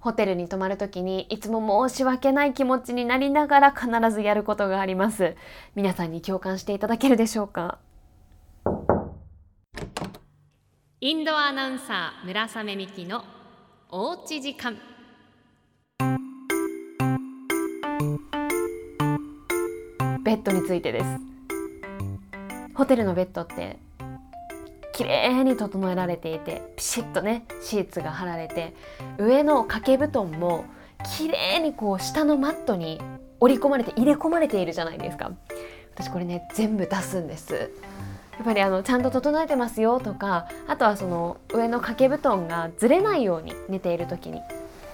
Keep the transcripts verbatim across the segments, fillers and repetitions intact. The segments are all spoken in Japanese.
ホテルに泊まるときにいつも申し訳ない気持ちになりながら必ずやることがあります。皆さんに共感していただけるでしょうか。インドアナウンサー村雨美希のおうち時間。ベッドについてです。ホテルのベッドって綺麗に整えられていて、ピシッとねシーツが張られて、上の掛け布団も綺麗にこう下のマットに折り込まれて入れ込まれているじゃないですか。私これね全部出すんです。やっぱりあのちゃんと整えてますよとか、あとはその上の掛け布団がずれないように寝ている時にっ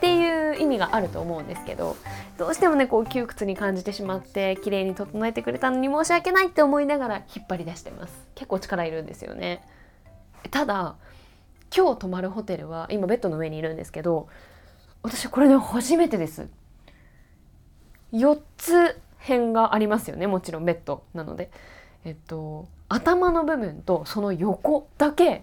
ていう意味があると思うんですけど、どうしてもねこう窮屈に感じてしまって、綺麗に整えてくれたのに申し訳ないって思いながら引っ張り出してます。結構力いるんですよね。ただ今日泊まるホテルは、今ベッドの上にいるんですけど、私これね初めてです。よっつ辺がありますよね、もちろんベッドなので。えっと頭の部分とその横だけ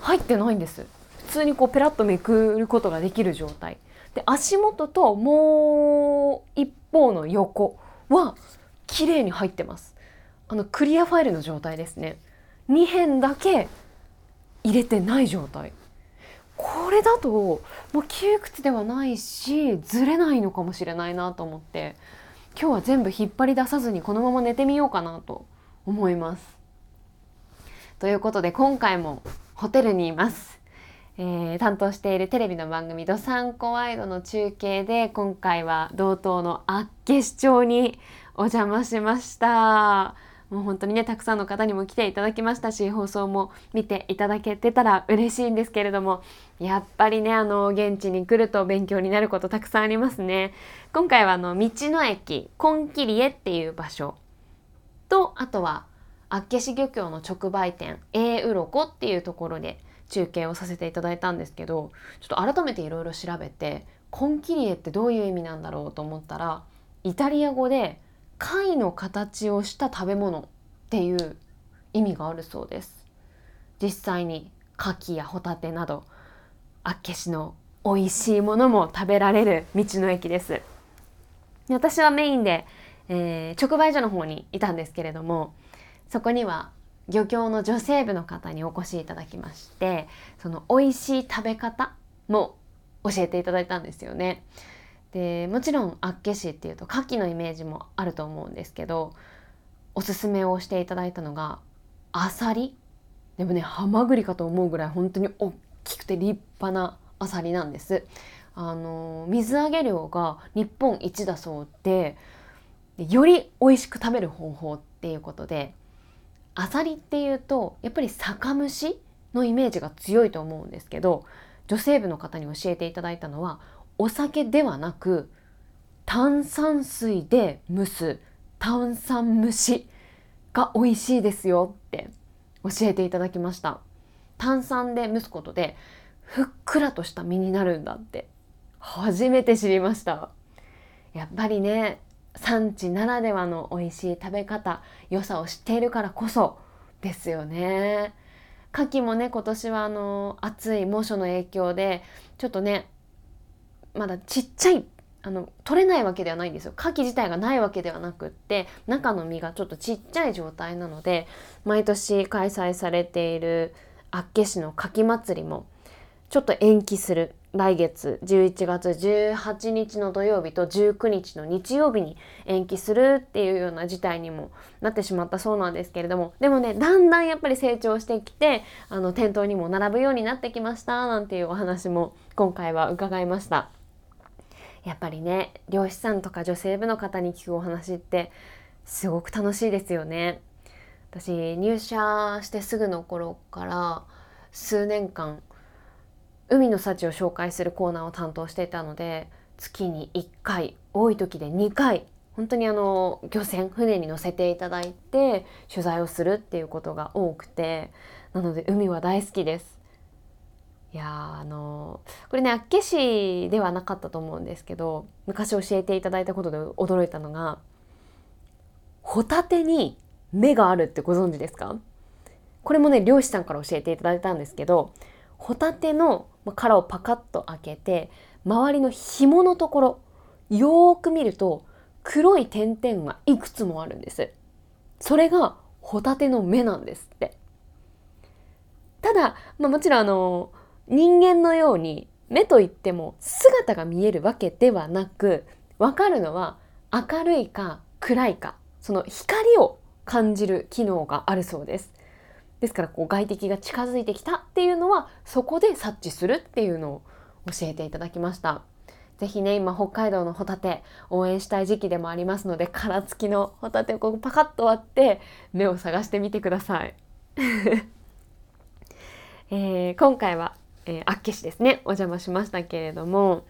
入ってないんです。普通にこうペラッとめくることができる状態で、足元ともう一方の横は綺麗に入ってます。あのクリアファイルの状態ですね。に辺だけ入れてない状態。これだともう窮屈ではないし、ずれないのかもしれないなと思って、今日は全部引っ張り出さずにこのまま寝てみようかなと思います。ということで今回もホテルにいます、えー、担当しているテレビの番組どさんこワイドの中継で、今回は道東の厚岸町にお邪魔しました。もう本当にねたくさんの方にも来ていただきましたし、放送も見ていただけてたら嬉しいんですけれども、やっぱりねあの現地に来ると勉強になることたくさんありますね。今回はあの道の駅コンキリエっていう場所と、あとは厚岸漁協の直売店エーウロコっていうところで中継をさせていただいたんですけど、ちょっと改めていろいろ調べて、コンキリエってどういう意味なんだろうと思ったら、イタリア語で貝の形をした食べ物っていう意味があるそうです。実際にカキやホタテなど厚岸の美味しいものも食べられる道の駅です。私はメインで、えー、直売所の方にいたんですけれども、そこには漁協の女性部の方にお越しいただきまして、その美味しい食べ方も教えていただいたんですよね。でもちろん厚岸っていうと牡蠣のイメージもあると思うんですけど、おすすめをしていただいたのがアサリ。でもねハマグリかと思うぐらい本当に大きくて立派なアサリなんです。あの水揚げ量が日本一だそうで、より美味しく食べる方法っていうことで、アサリっていうとやっぱり酒蒸しのイメージが強いと思うんですけど、女性部の方に教えていただいたのはお酒ではなく炭酸水で蒸す炭酸蒸しが美味しいですよって教えていただきました。炭酸で蒸すことでふっくらとした身になるんだって初めて知りました。やっぱりね産地ならではの美味しい食べ方、良さを知っているからこそですよね。牡蠣もね今年はあの暑い猛暑の影響でちょっとねまだちっちゃいあの取れないわけではないんですよ。牡蠣自体がないわけではなくって、中の身がちょっとちっちゃい状態なので、毎年開催されている厚岸の牡蠣祭りもちょっと延期する、来月じゅういちがつじゅうはちにちの土曜日とじゅうくにちの日曜日に延期するっていうような事態にもなってしまったそうなんですけれども、でもねだんだんやっぱり成長してきて、あの店頭にも並ぶようになってきましたなんていうお話も今回は伺いました。やっぱりね漁師さんとか女性部の方に聞くお話ってすごく楽しいですよね。私入社してすぐの頃から数年間海の幸を紹介するコーナーを担当していたので、月にいっかい多い時でにかい本当にあの漁船船に乗せていただいて取材をするっていうことが多くて、なので海は大好きです。いやーあのー、これね厚岸ではなかったと思うんですけど、昔教えていただいたことで驚いたのが、ホタテに目があるってご存知ですか？これもね漁師さんから教えていただいたんですけど、ホタテの殻をパカッと開けて、周りの紐のところよーく見ると黒い点々がいくつもあるんです。それがホタテの目なんですって。ただ、まあ、もちろんあの人間のように目といっても姿が見えるわけではなく、分かるのは明るいか暗いか、その光を感じる機能があるそうです。ですからこう外敵が近づいてきたっていうのはそこで察知するっていうのを教えていただきました。ぜひね、今北海道のホタテ応援したい時期でもありますので、殻付きのホタテをこうパカッと割って目を探してみてください。えー、今回は、えー、厚岸ですね、お邪魔しましたけれども、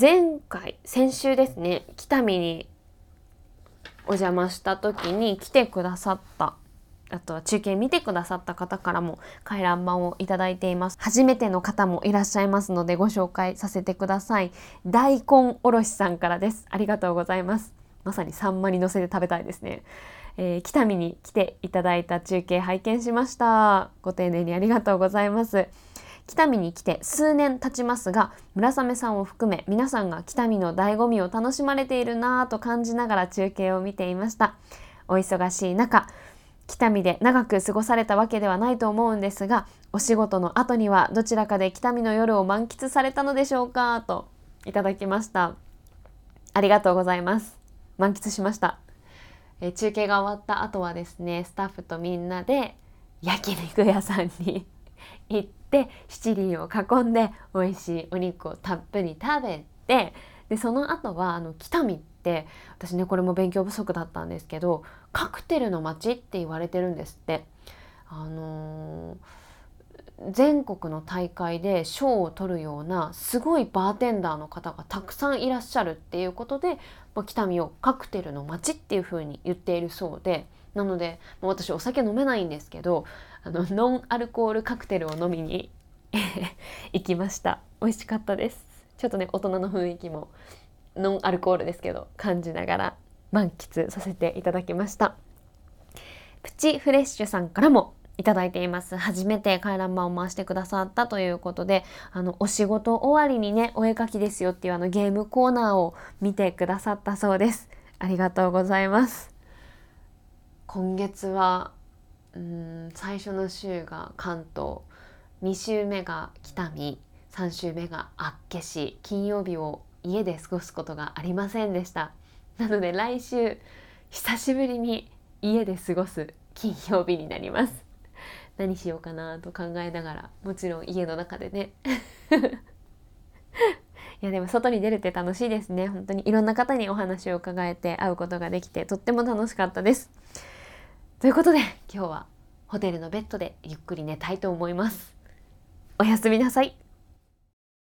前回先週ですね、北見にお邪魔した時に来てくださった、あとは中継見てくださった方からも回覧板をいただいています。初めての方もいらっしゃいますのでご紹介させてください。大根おろしさんからです。ありがとうございます。まさにサンマに乗せて食べたいですね。えー、北見に来ていただいた中継拝見しました。ご丁寧にありがとうございます。北見に来て数年経ちますが、村雨さんを含め皆さんが北見の醍醐味を楽しまれているなぁと感じながら中継を見ていました。お忙しい中、北見で長く過ごされたわけではないと思うんですが、お仕事の後にはどちらかで北見の夜を満喫されたのでしょうかといただきました。ありがとうございます。満喫しました。え中継が終わった後はですね、スタッフとみんなで焼肉屋さんに行って七輪を囲んで美味しいお肉をたっぷり食べて、でその後はあの北見って、私ねこれも勉強不足だったんですけど、カクテルの街って言われてるんですって。あのー、全国の大会で賞を取るようなすごいバーテンダーの方がたくさんいらっしゃるっていうことで、まあ、北見をカクテルの街っていう風に言っているそうで、なので、まあ、私お酒飲めないんですけど、あのノンアルコールカクテルを飲みに行きました。美味しかったです。ちょっとね、大人の雰囲気もノンアルコールですけど感じながら満喫させていただきました。プチフレッシュさんからもいただいています。初めて回覧板を回してくださったということで、あのお仕事終わりにね、お絵描きですよっていうあのゲームコーナーを見てくださったそうです。ありがとうございます。今月はうーん最初の週が関東、に週目が北見、さん週目が厚岸、金曜日を家で過ごすことがありませんでした。なので来週久しぶりに家で過ごす金曜日になります。何しようかなと考えながら、もちろん家の中でねいやでも外に出るって楽しいですね。本当にいろんな方にお話を伺えて会うことができてとっても楽しかったです。ということで今日はホテルのベッドでゆっくり寝たいと思います。おやすみなさい。